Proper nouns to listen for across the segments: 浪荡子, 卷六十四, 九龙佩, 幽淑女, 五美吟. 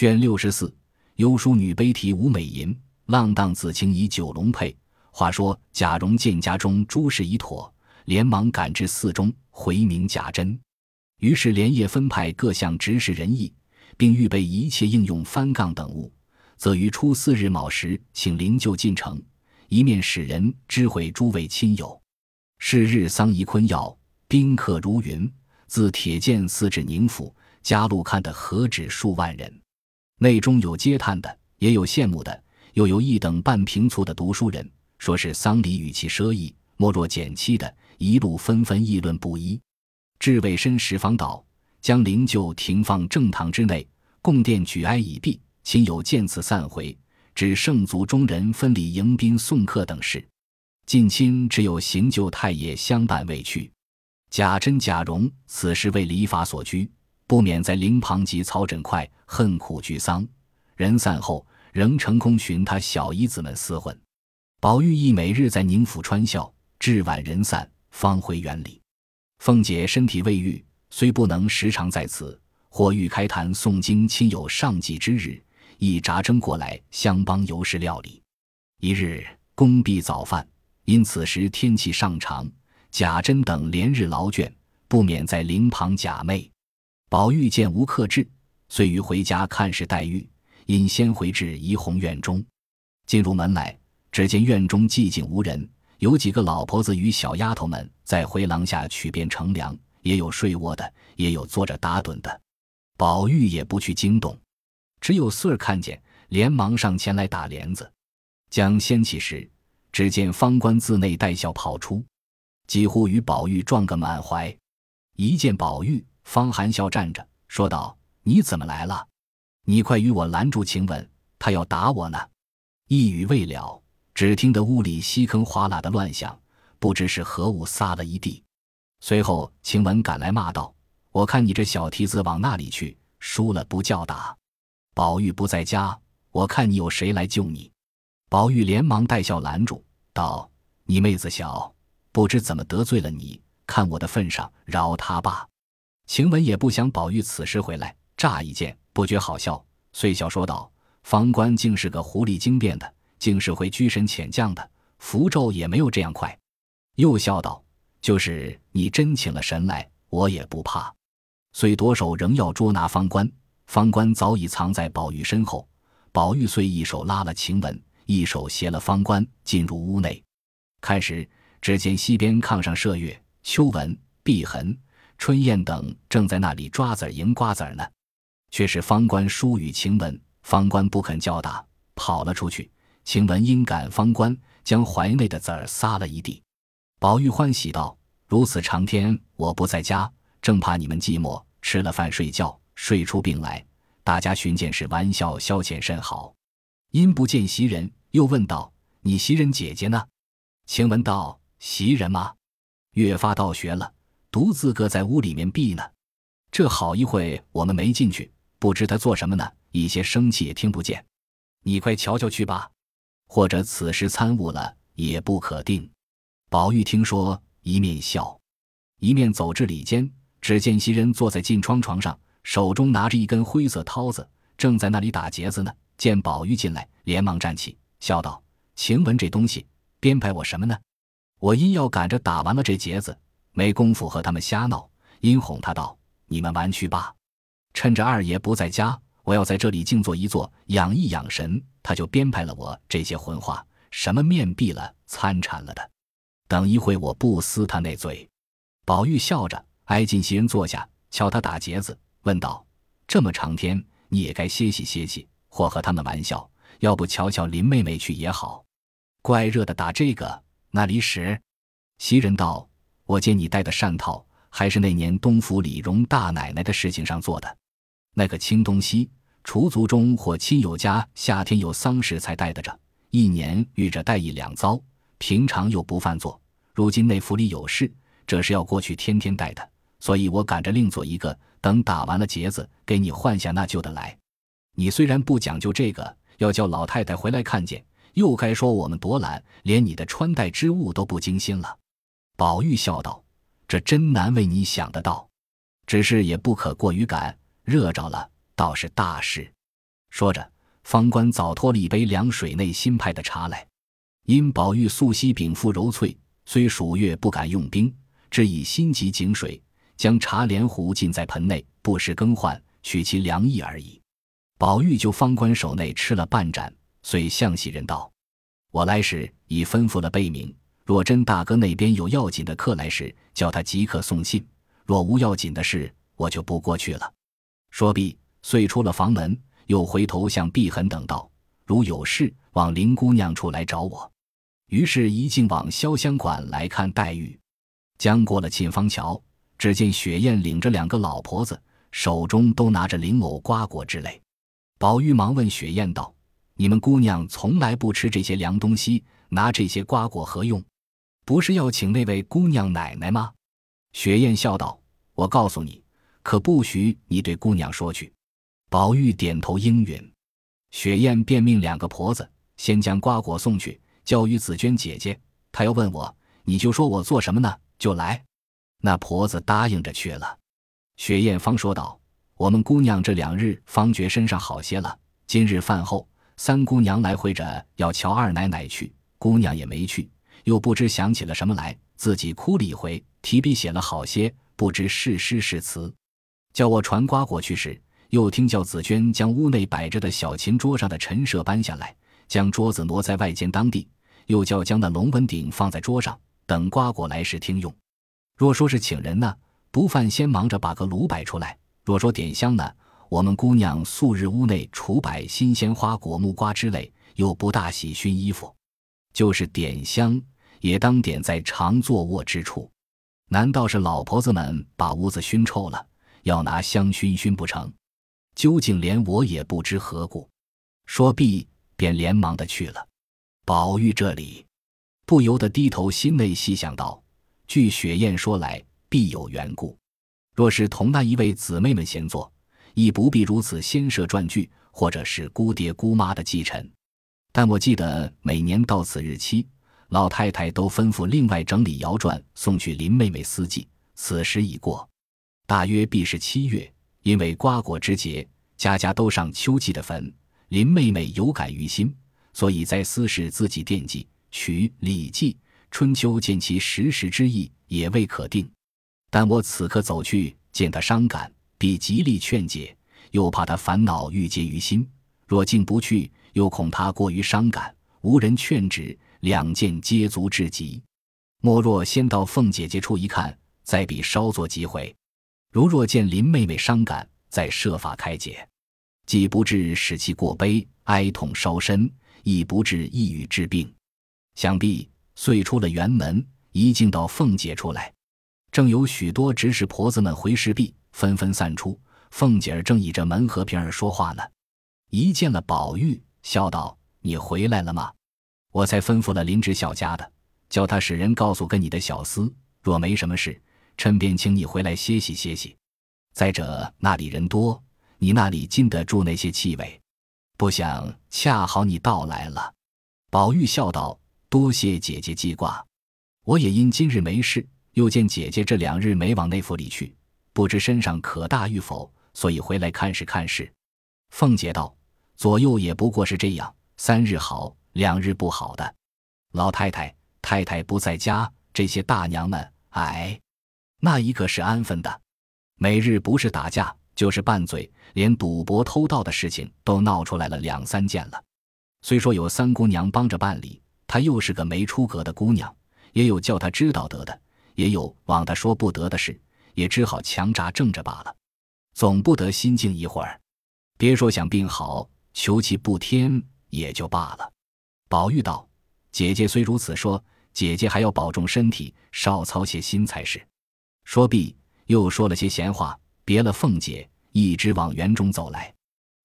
卷64，幽淑女悲题吴美吟，浪荡子情以九龙配。话说贾蓉见家中诸事已妥，连忙赶至寺中回明贾珍，于是连夜分派各项执事人役，并预备一切应用翻杠等物，则于初四日卯时请灵柩进城，一面使人知会诸位亲友。是日丧仪昆耀，宾客如云，自铁剑寺至宁府，家路看得何止数万人。内中有嗟叹的，也有羡慕的，又有一等半平粗的读书人，说是丧礼与其奢易，莫若简期的，一路纷纷议论不一。至尾申十方岛，将灵柩停放正堂之内，供殿举哀已毕，亲友见此散回，指圣族中人分礼迎宾送客等事。近亲只有行柩太爷相伴未去。贾珍贾蓉此时为礼法所拘，不免在灵旁及草枕块恨苦沮丧，人散后仍成空寻他小姨子们厮混。宝玉亦每日在宁府穿校，至晚人散方回园里。凤姐身体未愈，虽不能时常在此，或欲开坛诵经亲友上祭之日，亦扎争过来相帮尤氏料理。一日公必早饭，因此时天气尚长，贾珍等连日劳倦，不免在灵旁假寐。宝玉见无克制，遂于回家看视黛玉，因先回至怡红院中，进入门来，只见院中寂静无人，有几个老婆子与小丫头们在回廊下取便乘凉，也有睡卧的，也有坐着打盹的。宝玉也不去惊动，只有四儿看见，连忙上前来打帘子，将掀起时，只见方官自内带笑跑出，几乎与宝玉撞个满怀。一见宝玉，方含笑站着说道：“你怎么来了？你快与我拦住晴雯，他要打我呢。”一语未了，只听得屋里稀坑哗啦的乱响，不知是何物撒了一地。随后晴雯赶来骂道：“我看你这小蹄子往那里去，输了不叫打。宝玉不在家，我看你有谁来救你。”宝玉连忙带笑拦住道：“你妹子小，不知怎么得罪了你，看我的份上饶他吧。”晴雯也不想宝玉此时回来，乍一见不觉好笑，遂笑说道：“方官竟是个狐狸精变的，竟是会拘神遣将的，符咒也没有这样快。”又笑道：“就是你真请了神来，我也不怕。”遂夺手仍要捉拿方官，方官早已藏在宝玉身后，宝玉遂一手拉了晴雯，一手携了方官进入屋内。看时，只见西边炕上麝月、秋纹、碧痕、春燕等正在那里抓子儿赢瓜子儿呢，却是方官疏与晴雯，方官不肯叫打，跑了出去。晴雯因赶方官，将怀内的子儿撒了一地。宝玉欢喜道：“如此长天我不在家，正怕你们寂寞，吃了饭睡觉，睡出病来，大家寻见是玩笑消遣甚好。”因不见袭人，又问道：“你袭人姐姐呢？”晴雯道：“袭人吗？越发倒学了，独自个在屋里面避呢。这好一会我们没进去，不知他做什么呢，一些生气也听不见。你快瞧瞧去吧，或者此时参悟了也不可定。”宝玉听说，一面笑，一面走至里间，只见袭人坐在近窗床上，手中拿着一根灰色绦子，正在那里打结子呢。见宝玉进来，连忙站起，笑道：“晴雯这东西编排我什么呢？我因要赶着打完了这结子，没工夫和他们瞎闹，因哄他道：‘你们玩去吧，趁着二爷不在家，我要在这里静坐一坐，养一养神。’他就编排了我这些混话，什么面壁了、参禅了的。等一会我不撕他那嘴。”宝玉笑着挨近袭人坐下，瞧他打结子，问道：“这么长天，你也该歇息歇息，或和他们玩笑，要不瞧瞧林妹妹去也好。怪热的打这个那里使。”袭人道：“我见你戴的扇套，还是那年东府李荣大奶奶的事情上做的。那个清东西除族中或亲友家夏天有丧事才带得着，一年遇着带一两遭，平常又不犯错，如今内府里有事，这是要过去天天带的，所以我赶着另做一个，等打完了结子给你换下那旧的来。你虽然不讲究这个，要叫老太太回来看见，又该说我们多懒，连你的穿戴之物都不精心了。”宝玉笑道：“这真难为你想得到，只是也不可过于赶，热着了倒是大事。”说着，方官早脱了一杯凉水内新派的茶来。因宝玉素昔禀赋柔脆，虽暑月不敢用冰，只以新汲井水，将茶连壶浸在盆内，不时更换，取其凉意而已。宝玉就方官手内吃了半盏，遂向袭人道：“我来时已吩咐了贝明，若真大哥那边有要紧的客来时，叫他即刻送信，若无要紧的事，我就不过去了。”说毕，遂出了房门，又回头向碧痕等道：“如有事，往林姑娘处来找我。”于是一径往潇湘馆来看黛玉。将过了沁芳桥，只见雪雁领着两个老婆子，手中都拿着莲藕、瓜果之类。宝玉忙问雪雁道：“你们姑娘从来不吃这些凉东西，拿这些瓜果何用？不是要请那位姑娘奶奶吗？”雪雁笑道：“我告诉你，可不许你对姑娘说去。”宝玉点头应允。雪雁便命两个婆子先将瓜果送去，交与紫娟姐姐，她要问我，你就说我做什么呢，就来。那婆子答应着去了。雪雁方说道：“我们姑娘这两日方觉身上好些了，今日饭后，三姑娘来会着要瞧二奶奶去，姑娘也没去，又不知想起了什么来，自己哭了一回，提笔写了好些，不知是诗是词。叫我传瓜果去时，又听叫紫娟将屋内摆着的小琴桌上的陈设搬下来，将桌子挪在外间当地，又叫将那龙纹鼎放在桌上，等瓜果来时听用。若说是请人呢，不犯先忙着把个炉摆出来，若说点香呢，我们姑娘素日屋内除摆新鲜花果木瓜之类，又不大喜熏衣服，就是点香也当点在常坐卧之处。难道是老婆子们把屋子熏臭了，要拿香熏熏不成？究竟连我也不知何故。”说毕，便连忙的去了。宝玉这里不由得低头心内细想道：据雪雁说来，必有缘故。若是同那一位姊妹们闲坐，亦不必如此先设传句，或者是姑爹姑妈的忌辰。但我记得每年到此日期，老太太都吩咐另外整理摇传，送去林妹妹私寄，此时已过，大约必是7月，因为瓜果之节，家家都上秋季的坟，林妹妹有感于心，所以在私事自己惦记，取《礼记》春秋见其时时之意，也未可定。但我此刻走去，见她伤感，必极力劝解，又怕他烦恼郁结于心，若竟不去，又恐他过于伤感，无人劝止，两件皆足至极。莫若先到凤姐姐处一看，再比稍作几回。如若见林妹妹伤感，再设法开解，既不至使其过悲，哀痛烧身，亦不至抑郁致病。想必遂出了园门，一径到凤姐处来，正有许多执事婆子们回时毕，纷纷散出，凤姐儿正倚着门和平儿说话呢，一见了宝玉，笑道：“你回来了吗？我才吩咐了林侄小家的，叫他使人告诉跟你的小厮，若没什么事，趁便请你回来歇息歇息。再者那里人多，你那里禁得住那些气味，不想恰好你到来了。”宝玉笑道：“多谢姐姐记挂，我也因今日没事，又见姐姐这两日没往内府里去，不知身上可大与否，所以回来看事看事。”凤姐道：“左右也不过是这样，3日好，2日不好的。老太太不在家，这些大娘们，那一个是安分的，每日不是打架，就是拌嘴，连赌博偷盗的事情都闹出来了2、3件了。虽说有三姑娘帮着办理，她又是个没出格的姑娘，也有叫她知道得的，也有往她说不得的事，也只好强扎正着罢了，总不得心静一会儿。别说想病好，求其不添也就罢了。”宝玉道：“姐姐虽如此说，姐姐还要保重身体，少操些心才是。”说毕，又说了些闲话，别了凤姐，一直往园中走来。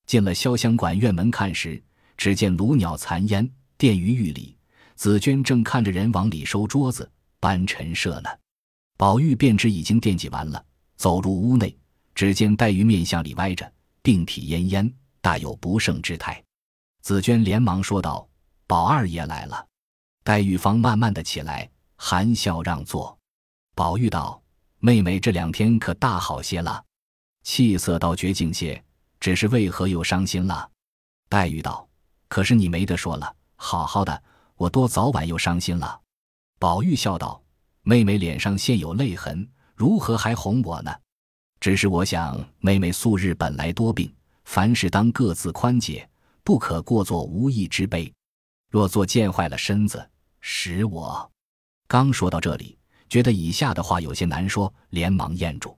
进了潇湘馆院门看时，只见芦袅残烟垫于狱里，紫娟正看着人往里收桌子搬陈设呢。宝玉便知已经惦记完了，走入屋内，只见黛玉面向里歪着，病体奄奄，大有不胜之态。紫娟连忙说道：“宝二爷来了。”黛玉方慢慢的起来，含笑让座。宝玉道：“妹妹这2天可大好些了，气色倒觉静些，只是为何又伤心了？”黛玉道：“可是你没得说了，好好的，我多早晚又伤心了。”宝玉笑道：“妹妹脸上现有泪痕，如何还哄我呢？只是我想，妹妹素日本来多病，凡事当各自宽解，不可过作无益之悲。若做见坏了身子，使我……”刚说到这里，觉得以下的话有些难说，连忙咽住，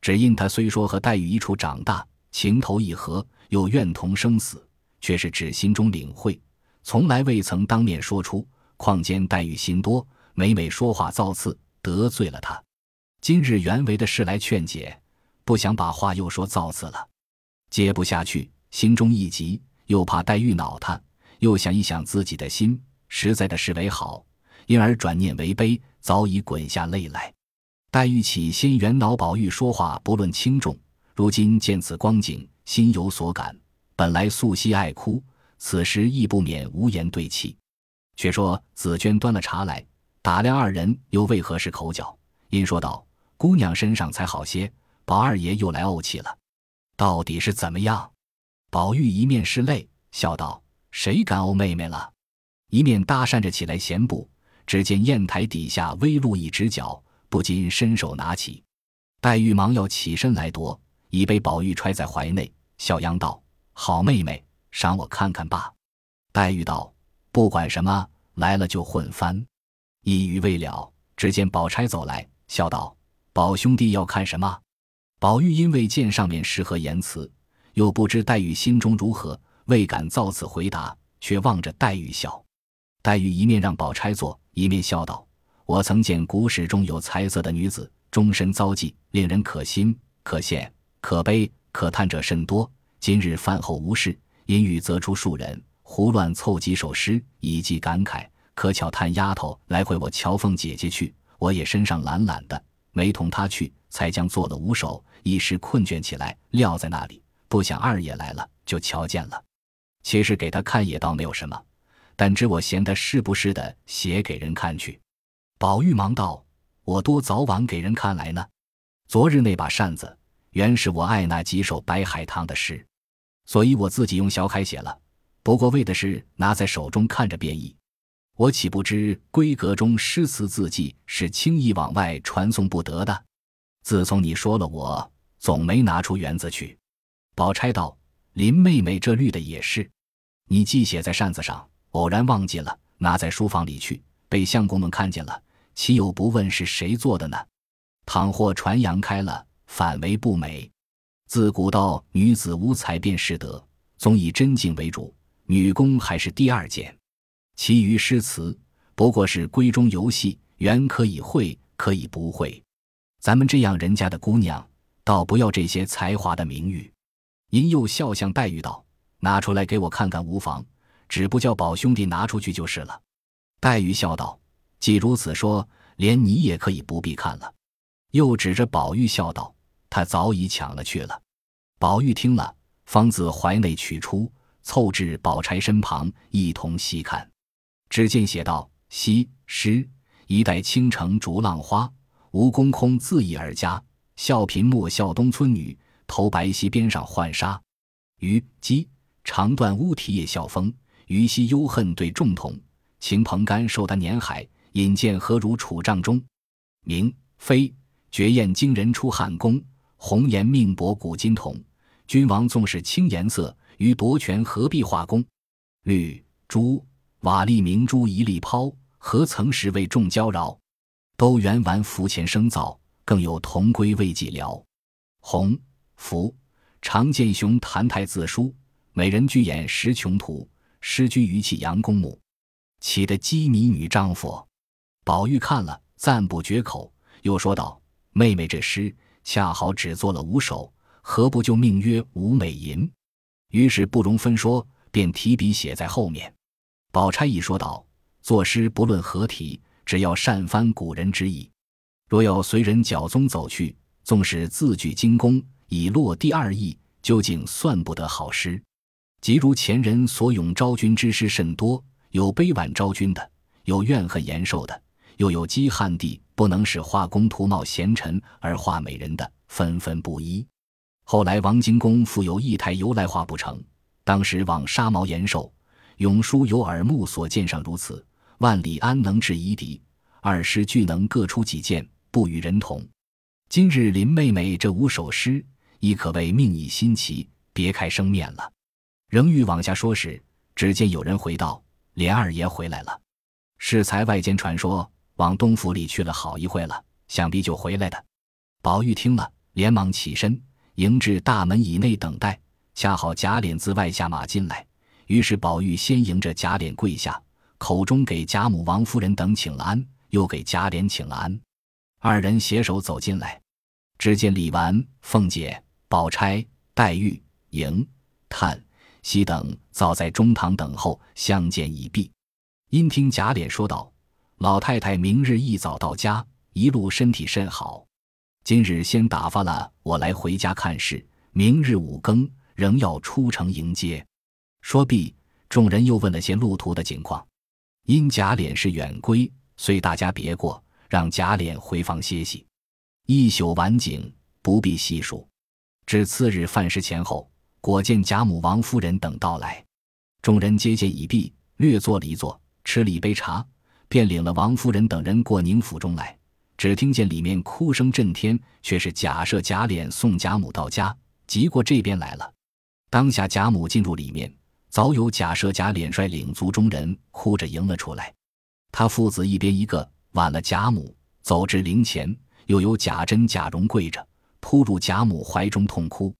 只因他虽说和黛玉一处长大，情投意合，又愿同生死，却是只心中领会，从来未曾当面说出。况间黛玉心多，每每说话造次，得罪了他。今日原为的事来劝解，不想把话又说造次了，接不下去，心中一急，又怕黛玉恼他，又想一想自己的心，实在的是为好，因而转念为悲，早已滚下泪来。黛玉起先原恼宝玉说话不论轻重，如今见此光景，心有所感，本来素昔爱哭，此时亦不免无言对泣。却说紫娟端了茶来，打量二人又为何是口角，因说道：“姑娘身上才好些，宝二爷又来怄气了，到底是怎么样？”宝玉一面拭泪笑道：“谁敢怄妹妹了？”一面搭讪着起来闲步，只见砚台底下微露一只脚，不禁伸手拿起。黛玉忙要起身来夺，已被宝玉揣在怀内，笑央道：“好妹妹，赏我看看吧。”黛玉道：“不管什么，来了就混翻。”一语未了，只见宝钗走来，笑道：“宝兄弟要看什么？”宝玉因为见上面是何言辞，又不知黛玉心中如何，未敢造次回答，却望着黛玉笑。黛玉一面让宝钗坐，一面笑道：“我曾见古史中有才色的女子，终身遭际，令人可心可羡可悲可叹者甚多。今日饭后无事，因欲择出数人，胡乱凑几首诗以寄感慨，可巧探丫头来回我乔凤姐姐去，我也身上懒懒的，没同她去，才将做了五首，一时困倦起来，撂在那里，不想二爷来了，就瞧见了。其实给他看也倒没有什么，但知我嫌他是不是的写给人看去。”宝玉忙道：“我多早晚给人看来呢？昨日那把扇子，原是我爱那几首白海棠的诗，所以我自己用小楷写了，不过为的是拿在手中看着便意。我岂不知闺阁中诗词字迹是轻易往外传送不得的，自从你说了我，总没拿出园子去。”宝钗道：“林妹妹这绿的也是，你既写在扇子上，偶然忘记了，拿在书房里去，被相公们看见了，岂有不问是谁做的呢？倘或传扬开了，反为不美。自古道女子无才便是德，总以真境为主，女工还是第二件。其余诗词不过是闺中游戏，原可以会可以不会。咱们这样人家的姑娘，倒不要这些才华的名誉。”因又笑向黛玉道：“拿出来给我看看无妨，只不叫宝兄弟拿出去就是了。”黛玉笑道：“既如此说，连你也可以不必看了。”又指着宝玉笑道：“他早已抢了去了。”宝玉听了，方自怀内取出，凑至宝钗身旁，一同细看。只见写道：“惜诗一代倾城逐浪花，吴公空自缢而家，笑贫莫笑东村女，头白溪边上浣纱。虞姬长断乌啼夜笑风，虞兮忧恨对众同，秦彭干受他年海，引荐何如楚帐中。明妃绝艳惊人出汉宫，红颜命薄古今同，君王纵使轻颜色，于夺权何必画功。绿朱瓦砾明珠一粒抛，何曾时为众娇娆。都原玩拂前生造，更有同归未寂寥。红福常见雄谈态自书，美人居掩石琼图，诗居于其阳公墓，岂得羁迷女丈夫。”宝玉看了，赞不绝口，又说道：“妹妹这诗恰好只做了五首，何不就命曰五美吟？”于是不容分说，便提笔写在后面。宝钗一说道：“作诗不论何题，只要善翻古人之意，若要随人脚踪走去，纵使字句精工，以落第二意，究竟算不得好诗。即如前人所咏昭君之诗甚多，有悲婉昭君的，有怨恨延寿的，又有讥汉帝不能使画工图貌贤臣而画美人的，纷纷不一。后来王荆公复有一台由来画不成，当时往沙毛延寿，永叔有耳目所见上如此，万里安能制夷狄，二诗俱能各出己见，不与人同。今日林妹妹这五首诗，亦可谓命以新奇，别开生面了。仍欲往下说时，只见有人回道：“连二爷回来了，适才外间传说往东府里去了好一会了，想必就回来的。”宝玉听了，连忙起身，迎至大门以内等待，恰好贾琏自外下马进来，于是宝玉先迎着贾琏跪下，口中给贾母、王夫人等请了安，又给贾琏请了安。二人携手走进来，只见李纨、凤姐、宝钗、黛玉、迎、探、惜等早在中堂等候，相见已毕。因听贾琏说道：“老太太明日一早到家，一路身体甚好，今日先打发了我来回家看事，明日五更仍要出城迎接。”说毕，众人又问了些路途的情况。因贾琏是远归，遂大家别过，让贾琏回房歇息。一宿晚景不必细数，至次日饭时前后，果见贾母、王夫人等到来，众人接见已毕，略坐了一坐，吃了一杯茶，便领了王夫人等人过宁府中来。只听见里面哭声震天，却是假设贾琏送贾母到家，急过这边来了。当下贾母进入里面，早有假设贾琏率领族中人哭着迎了出来，他父子一边一个挽了贾母走至灵前，又有贾珍、贾蓉跪着扑入贾母怀中痛哭。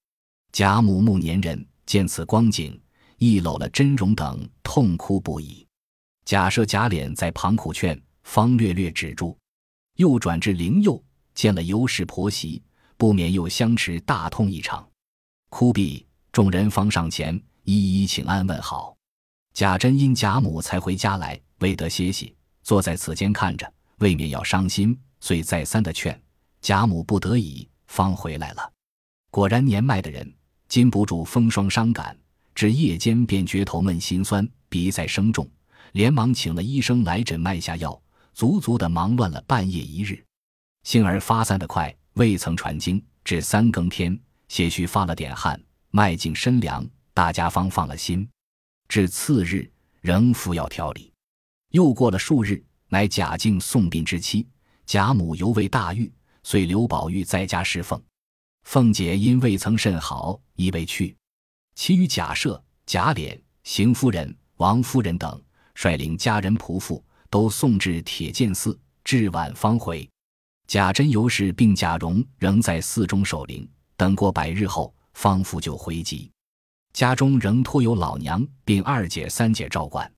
贾母暮年人，见此光景，一搂了真容等，痛哭不已。假设贾琏在旁苦劝，方略略止住，又转至灵佑，见了尤氏婆媳，不免又相持大痛一场。哭毕，众人方上前一一请安问好。贾珍因贾母才回家来，未得歇息，坐在此间看着，未免要伤心，遂再三的劝，贾母不得已方回来了。果然年迈的人禁不住风霜伤感，至夜间便觉头闷心酸，鼻塞声重，连忙请了医生来诊脉下药，足足的忙乱了半夜一日。幸而发散得快，未曾传经，至三更天些许发了点汗，脉竟身凉，大家方放了心。至次日仍服药调理。又过了数日，乃贾敬送殡之期，贾母尤为大愈，遂留宝玉在家侍奉。凤姐因未曾甚好，已未去。其余贾赦、贾琏、邢夫人、王夫人等率领家人仆妇，都送至铁剑寺，至晚方回。贾珍、尤氏并贾蓉仍在寺中守灵，等过百日后方复就回籍。家中仍托有老娘并二姐、三姐照管。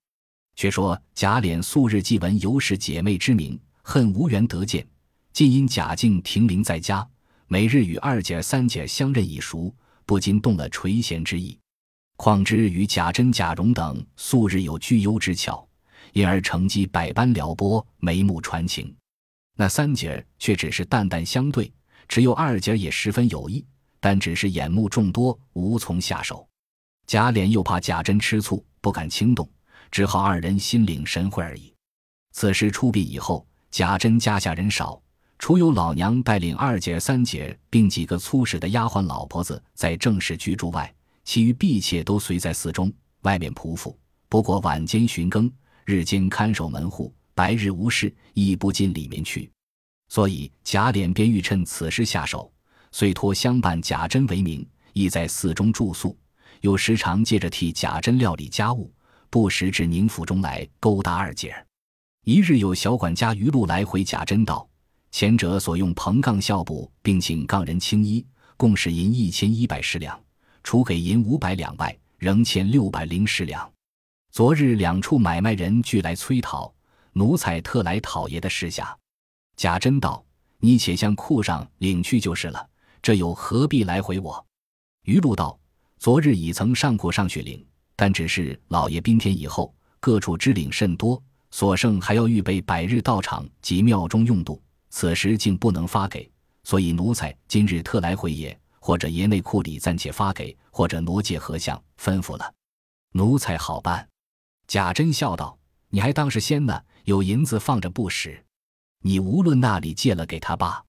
却说贾琏素日既闻尤氏姐妹之名，恨无缘得见，竟因贾敬停灵在家，每日与二姐、三姐相认已熟，不禁动了垂涎之意。况之与贾珍、贾蓉等素日有聚优之巧，因而乘机百般撩拨，眉目传情。那三姐却只是淡淡相对，只有二姐也十分有意，但只是眼目众多，无从下手。贾琏又怕贾珍吃醋，不敢轻动，只好二人心领神会而已。此时出殡以后，贾珍家下人少，除有老娘带领二姐、三姐并几个粗使的丫鬟老婆子在正室居住外，其余婢妾都随在寺中，外面仆妇不过晚间巡更，日间看守门户，白日无事，亦不进里面去。所以贾琏便欲趁此时下手，遂托相伴贾珍为名，亦在寺中住宿，又时常借着替贾珍料理家务，不时至宁府中来勾搭二姐。一日有小管家余禄来回贾珍道：“前者所用彭杠校补，并请杠人青衣，共是银1110两，除给银500两外，仍欠610两。昨日两处买卖人俱来催讨，奴才特来讨爷的事下。”贾珍道：“你且向库上领去就是了，这又何必来回我？”余禄道：“昨日已曾上库上去领，但只是老爷宾天以后，各处支领甚多，所剩还要预备百日道场及庙中用度，此时竟不能发给，所以奴才今日特来回爷，或者爷内库里暂且发给，或者挪借合相吩咐了，奴才好办。”贾珍笑道：“你还当是先呢，有银子放着不使，你无论那里借了给他吧。”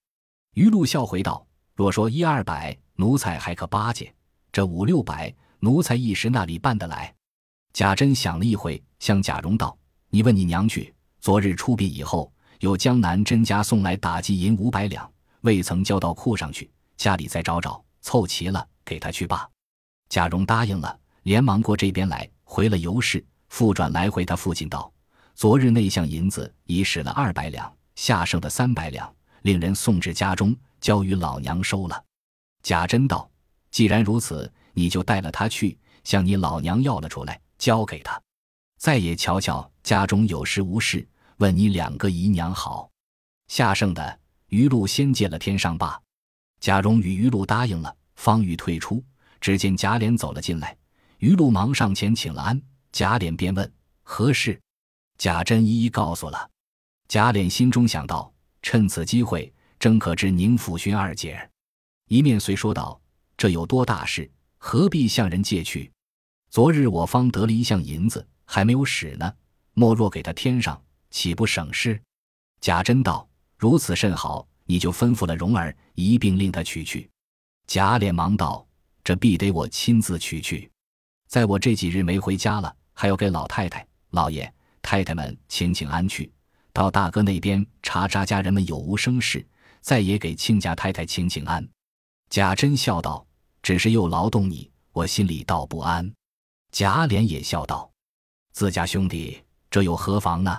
余禄笑回道：“若说100-200，奴才还可巴结，这500-600，奴才一时那里办得来？贾珍想了一回，向贾蓉道：你问你娘去，昨日出殡以后，有江南甄家送来打鸡银500两，未曾交到库上去，家里再找找，凑齐了给他去罢。贾蓉答应了，连忙过这边来，回了尤氏，复转来回他父亲道：昨日那项银子已使了200两，下剩的300两，令人送至家中，交与老娘收了。贾珍道：既然如此，你就带了他去，向你老娘要了出来，交给他，再也瞧瞧家中有事无事，问你两个姨娘好。下剩的余禄先借了天上罢。贾蓉与余禄答应了，方欲退出，只见贾琏走了进来，余禄忙上前请了安，贾琏便问何事，贾珍一一告诉了。贾琏心中想到，趁此机会，正可知宁府寻二姐儿。一面遂说道：这有多大事，何必向人借去？昨日我方得了一项银子，还没有使呢，莫若给他添上，岂不省事？贾珍道：如此甚好，你就吩咐了蓉儿一并令他取去。贾琏忙道：这必得我亲自取去，在我这几日没回家了，还要给老太太、老爷、太太们请安去，到大哥那边查查家人们有无生事，再也给亲家太太请安。贾珍笑道：只是又劳动你，我心里倒不安。贾琏也笑道：自家兄弟，这又何妨呢？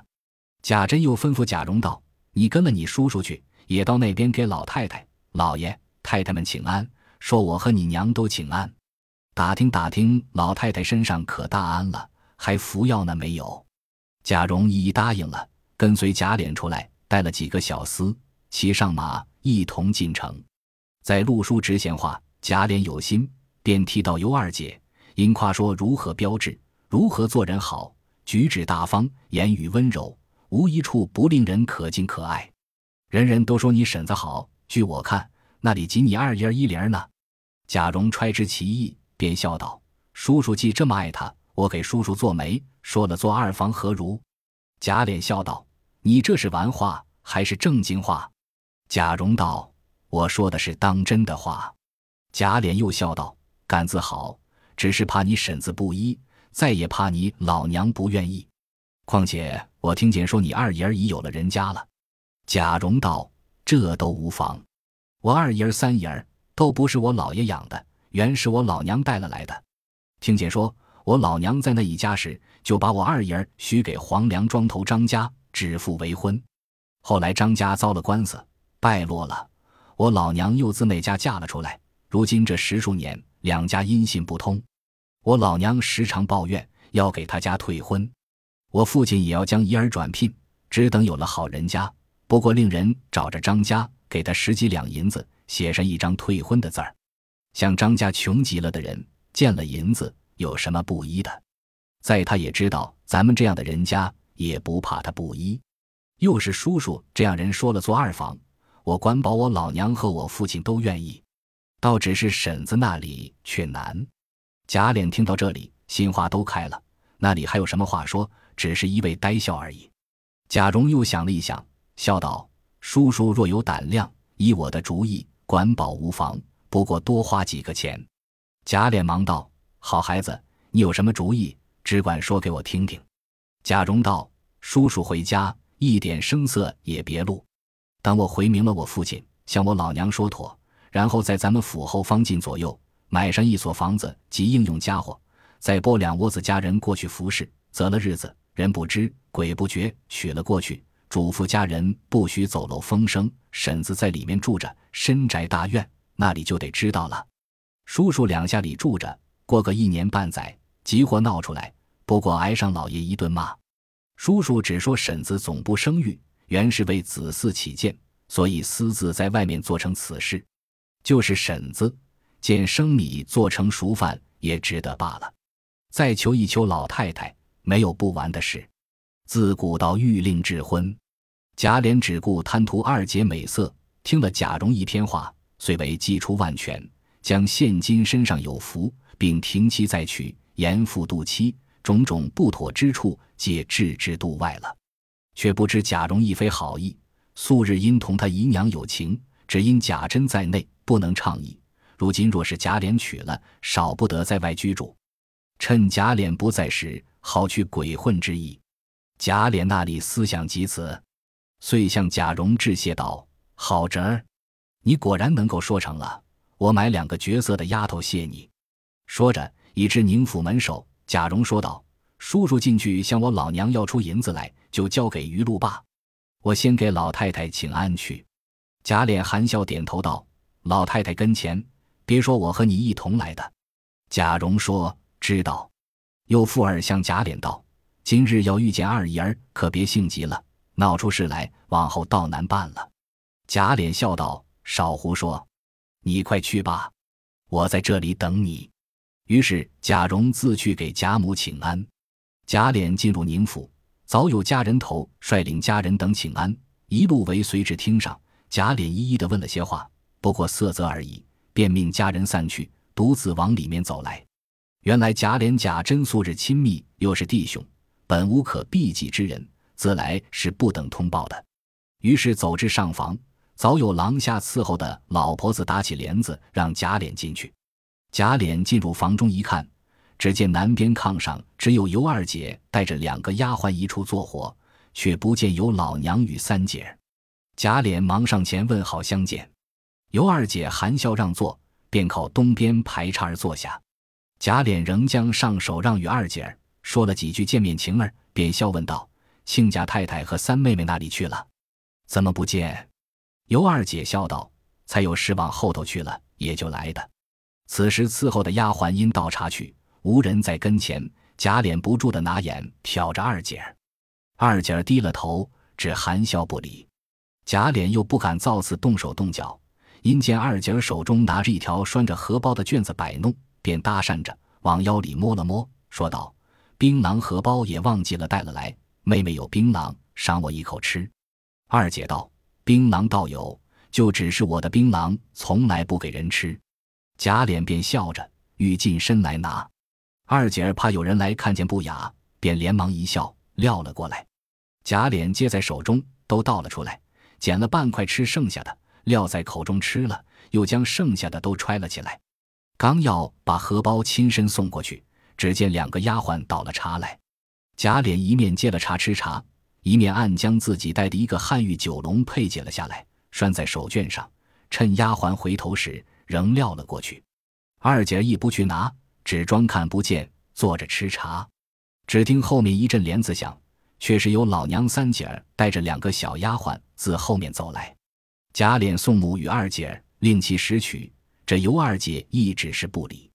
贾珍又吩咐贾蓉道：你跟了你叔叔去，也到那边给老太太、老爷、太太们请安，说我和你娘都请安，打听打听老太太身上可大安了，还服药呢没有。贾蓉一一答应了，跟随贾琏出来，带了几个小厮，骑上马，一同进城。在路书直闲话，贾琏有心，便提到尤二姐，因夸说如何标致，如何做人好，举止大方，言语温柔，无一处不令人可敬可爱。人人都说你婶子好，据我看，那里及你二爷一连呢。贾蓉揣知其意，便笑道：叔叔既这么爱他，我给叔叔做媒，说了做二房何如？贾琏笑道：你这是玩话还是正经话？贾蓉道：我说的是当真的话。贾琏又笑道：敢自好，只是怕你婶子不依，再也怕你老娘不愿意。况且我听见说你二爷已有了人家了。贾蓉道：这都无妨，我二爷三爷都不是我老爷养的，原是我老娘带了来的。听见说我老娘在那一家时，就把我二爷许给黄梁庄头张家，指腹为婚。后来张家遭了官司，败落了，我老娘又自那家嫁了出来，如今这十数年，两家音信不通。我老娘时常抱怨，要给他家退婚。我父亲也要将姨儿转聘，只等有了好人家，不过令人找着张家，给他10几两银子，写上一张退婚的字儿。像张家穷极了的人，见了银子有什么不依的？再他也知道咱们这样的人家也不怕他不依。又是叔叔这样人说了做二房，我管保我老娘和我父亲都愿意，倒只是婶子那里却难。贾琏听到这里，心花都开了，那里还有什么话说，只是一味呆笑而已。贾蓉又想了一想，笑道：叔叔若有胆量，依我的主意，管保无妨，不过多花几个钱。贾琏忙道：好孩子，你有什么主意，只管说给我听听。贾蓉道：叔叔回家一点声色也别露，当我回明了我父亲，向我老娘说妥，然后在咱们府后方近左右买上一所房子及应用家伙，再拨两窝子家人过去服侍，择了日子，人不知鬼不觉，娶了过去，嘱咐家人不许走漏风声，婶子在里面住着深宅大院，那里就得知道了。叔叔两下里住着，过个1年半载，急火闹出来，不过挨上老爷一顿骂。叔叔只说婶子总不生育，原是为子嗣起见，所以私自在外面做成此事，就是婶子见生米做成熟饭也值得罢了。再求一求老太太，没有不完的事。自古到欲令智昏，贾琏只顾贪图二姐美色，听了贾蓉一篇话，遂为祭出万全，将现今身上有福，并停期再娶，延复度期，种种不妥之处，皆置之度外了。却不知贾蓉亦非好意，素日因同他姨娘有情，只因贾珍在内，不能倡议，如今若是贾琏娶了，少不得在外居住，趁贾琏不在时，好去鬼混之意。贾琏那里思想及此，遂向贾蓉致谢道：好侄儿，你果然能够说成了，我买2个绝色的丫头谢你。说着已至宁府门首，贾蓉说道：叔叔进去向我老娘要出银子来，就交给余禄罢，我先给老太太请安去。贾琏含笑点头道：老太太跟前，别说我和你一同来的。贾蓉说：知道。又附耳向贾琏道：今日要遇见二姨儿，可别性急了，闹出事来，往后倒难办了。贾琏笑道：少胡说，你快去吧，我在这里等你。于是贾蓉自去给贾母请安。贾琏进入宁府，早有家人头率领家人等请安，一路为随至厅上，贾琏一一地问了些话，不过色泽而已，便命家人散去，独自往里面走来。原来贾琏贾珍素日亲密，又是弟兄，本无可避忌之人，自来是不等通报的。于是走至上房，早有廊下伺候的老婆子打起帘子，让贾琏进去。贾琏进入房中一看，只见南边炕上只有尤二姐带着2个丫鬟一处做活，却不见有老娘与三姐儿。贾琏忙上前问好相见，尤二姐含笑让座，便靠东边排叉儿坐下。贾琏仍将上手让与二姐儿，说了几句见面情儿，便笑问道：亲家太太和三妹妹那里去了？怎么不见？尤二姐笑道：才有事往后头去了，也就来的。此时伺候的丫鬟因倒茶去，无人在跟前，贾琏不住地拿眼瞟着二姐儿。二姐儿低了头，只含笑不理。贾琏又不敢造次动手动脚，因见二姐儿手中拿着一条拴着荷包的卷子摆弄，便搭讪着往腰里摸了摸，说道：槟榔荷包也忘记了带了来，妹妹有槟榔，赏我一口吃。二姐道：槟榔倒有，就只是我的槟榔从来不给人吃。贾琏便笑着欲近身来拿，二姐儿怕有人来看见不雅，便连忙一笑撂了过来。贾琏接在手中都倒了出来，捡了半块吃剩下的，撂在口中吃了，又将剩下的都揣了起来，刚要把荷包亲身送过去，只见2个丫鬟倒了茶来。贾琏一面接了茶吃茶，一面暗将自己带的一个汉玉九龙佩解了下来，拴在手绢上，趁丫鬟回头时仍撂了过去。二姐亦不去拿，只装看不见，坐着吃茶。只听后面一阵帘子响，却是有老娘三姐儿带着2个小丫鬟自后面走来。贾琏送母与二姐儿令其识取，这尤二姐亦只是不理。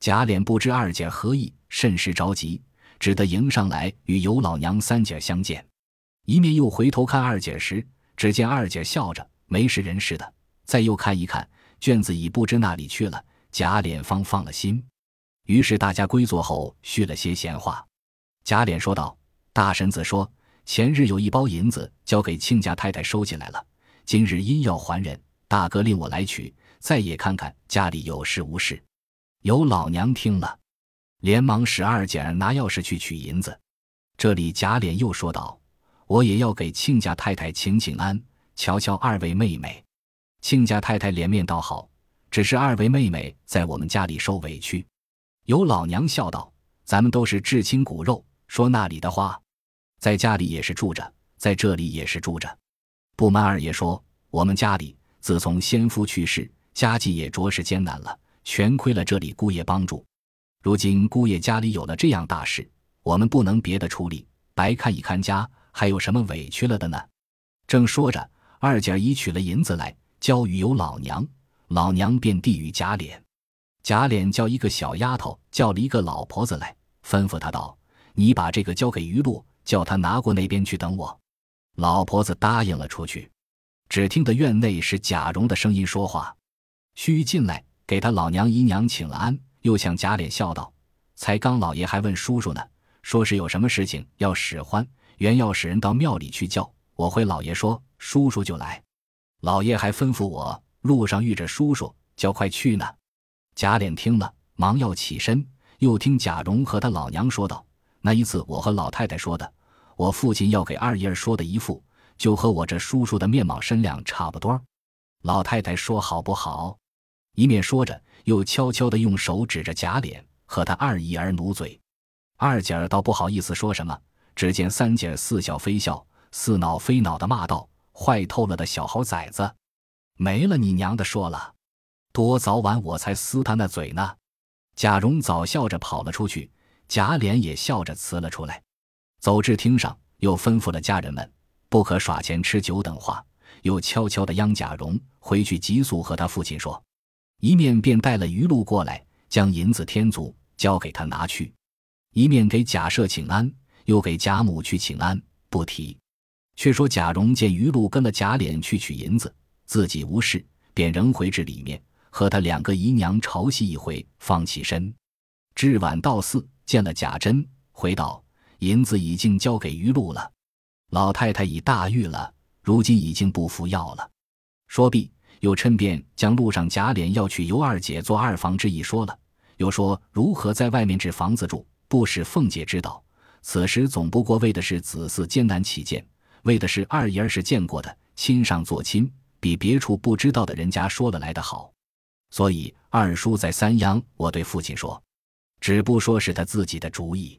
贾琏不知二姐何意，甚是着急，只得迎上来与尤老娘三姐相见。一面又回头看二姐时，只见二姐笑着没事人似的，再又看一看，卷子已不知那里去了，贾琏方放了心。于是大家归坐后叙了些闲话。贾琏说道：大婶子说前日有一包银子交给亲家太太收起来了，今日因要还人，大哥令我来取，再也看看家里有事无事。有老娘听了，连忙使二姐儿拿钥匙去取银子。这里贾琏又说道：我也要给亲家太太请安，瞧瞧二位妹妹。亲家太太脸面倒好，只是二位妹妹在我们家里受委屈。尤老娘笑道：咱们都是至亲骨肉，说那里的话，在家里也是住着，在这里也是住着。不瞒二爷说，我们家里自从先夫去世，家计也着实艰难了，全亏了这里姑爷帮助。如今姑爷家里有了这样大事，我们不能别的处理，白看一看家，还有什么委屈了的呢？正说着，二姐已取了银子来，交与尤老娘，老娘便递与贾琏。贾琏叫一个小丫头叫了一个老婆子来，吩咐她道：你把这个交给余禄，叫她拿过那边去等我。老婆子答应了出去，只听得院内是贾蓉的声音说话。须臾进来，给他老娘姨娘请了安，又向贾琏笑道：才刚老爷还问叔叔呢，说是有什么事情要使唤，原要使人到庙里去叫我，回老爷说叔叔就来，老爷还吩咐我路上遇着叔叔，叫快去呢。贾琏听了，忙要起身，又听贾蓉和他老娘说道：那一次我和老太太说的，我父亲要给二爷儿说的一副，就和我这叔叔的面貌身量差不多，老太太说好不好？一面说着，又悄悄地用手指着贾琏，和他二姨儿努嘴。二姐儿倒不好意思说什么，只见三姐儿似笑非笑，似恼非恼地骂道：“坏透了的小猴崽子，没了你娘的说了，多早晚我才撕他那嘴呢！”贾蓉早笑着跑了出去，贾琏也笑着辞了出来，走至厅上，又吩咐了家人们不可耍钱吃酒等话，又悄悄地央贾蓉回去急速和他父亲说，一面便带了余禄过来，将银子添足交给他拿去，一面给贾赦请安，又给贾母去请安，不提。却说贾蓉见余禄跟了贾琏去取银子，自己无事，便仍回至里面，和他两个姨娘朝夕一回，方起身。至晚到寺，见了贾珍，回道：“银子已经交给余禄了，老太太已大愈了，如今已经不服药了。”说毕，又趁便将路上贾琏要去尤二姐做二房之意说了，又说如何在外面置房子住，不使凤姐知道。此时总不过为的是子嗣艰难起见，为的是二姨儿是见过的，亲上做亲，比别处不知道的人家说了来得好。所以二叔在三央，我对父亲说，只不说是他自己的主意。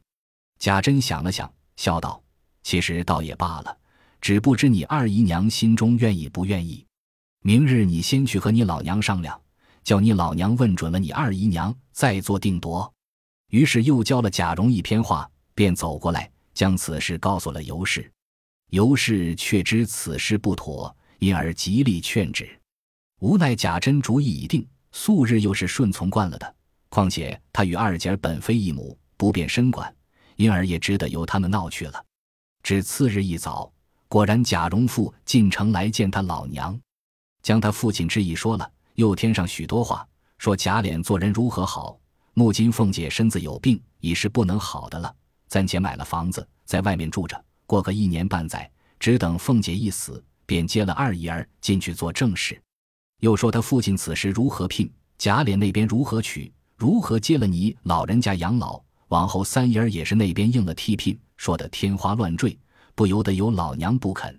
贾珍想了想，笑道：“其实倒也罢了，只不知你二姨娘心中愿意不愿意。明日你先去和你老娘商量，叫你老娘问准了你二姨娘，再做定夺。”于是又教了贾蓉一篇话，便走过来将此事告诉了尤氏。尤氏却知此事不妥，因而极力劝止，无奈贾珍主意已定，素日又是顺从惯了的，况且他与二姐儿本非一母，不便深管，因而也只得由他们闹去了。至次日一早，果然贾蓉父进城来见他老娘，将他父亲之意说了，又添上许多话，说贾琏做人如何好，目今凤姐身子有病，已是不能好的了，暂且买了房子在外面住着，过个一年半载，只等凤姐一死，便接了二姨儿进去做正事。又说他父亲此时如何聘，贾琏那边如何娶，如何接了你老人家养老，往后三姨儿也是那边应了替聘，说得天花乱坠，不由得有老娘不肯。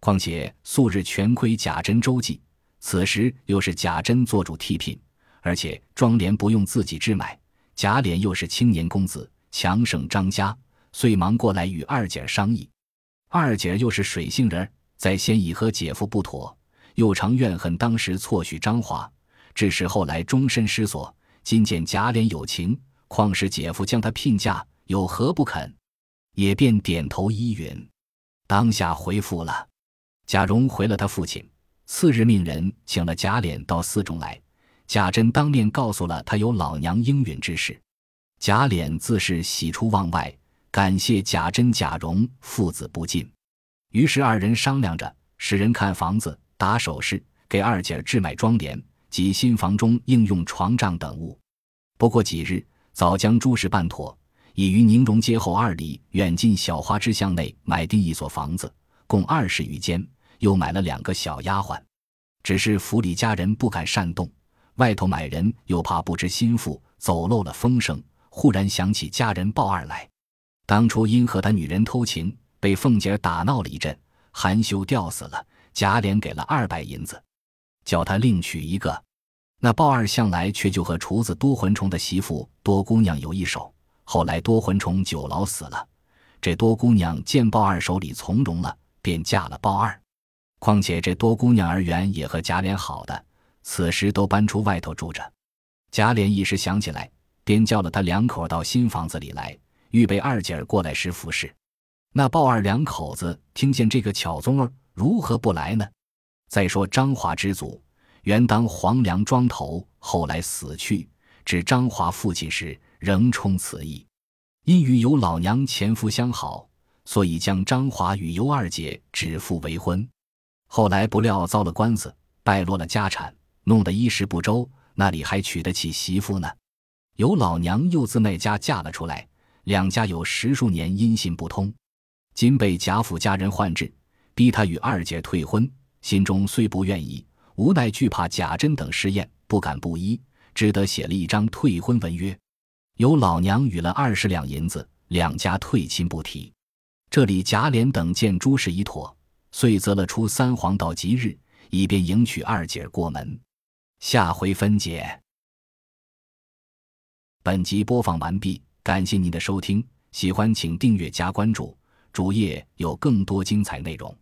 况且素日全亏贾珍周济，此时又是贾珍做主替聘，而且妆奁不用自己置买，贾琏又是青年公子，强省张家，遂忙过来与二姐商议。二姐又是水性人，在先已和姐夫不妥，又常怨恨当时错许张华，致使后来终身失所，今见贾琏有情，况使姐夫将他聘嫁，有何不肯？也便点头依允，当下回复了。贾蓉回了他父亲，次日命人请了贾琏到寺中来，贾珍当面告诉了他有老娘应允之事。贾琏自是喜出望外，感谢贾珍贾蓉父子不尽。于是二人商量着，使人看房子、打首饰，给二姐置买妆奁及新房中应用床帐等物。不过几日，早将诸事办妥，已于宁荣街后2里远近小花之巷内买定一所房子，共20余间，又买了2个小丫鬟。只是府里家人不敢擅动，外头买人又怕不知心腹，走漏了风声，忽然想起家人报案来，当初因和他女人偷情，被凤姐打闹了一阵，含羞吊死了。贾琏给了200银子，叫他另娶一个。那鲍二向来却就和厨子多魂虫的媳妇多姑娘有一手，后来多魂虫久劳死了，这多姑娘见鲍二手里从容了，便嫁了鲍二。况且这多姑娘儿原也和贾琏好的，此时都搬出外头住着。贾琏一时想起来，便叫了他2口到新房子里来，预备二姐儿过来时服侍。那鲍二2口子听见这个巧宗儿，如何不来呢？再说张华之族，原当黄粱庄头，后来死去，至张华父亲时，仍充此意。因与尤老娘前夫相好，所以将张华与尤二姐指腹为婚。后来不料遭了官司，败落了家产，弄得衣食不周，那里还娶得起媳妇呢？尤老娘又自那家嫁了出来，2家有10数年音信不通，今被贾府家人换制，逼他与二姐退婚，心中虽不愿意，无奈惧怕贾珍等试验，不敢不依，只得写了一张退婚文约。尤老娘与了20两银子，2家退亲不提。这里贾琏等见诸事已妥，遂择了初三黄道吉日，以便迎娶二姐过门。下回分解。本集播放完毕，感谢您的收听，喜欢请订阅加关注，主页有更多精彩内容。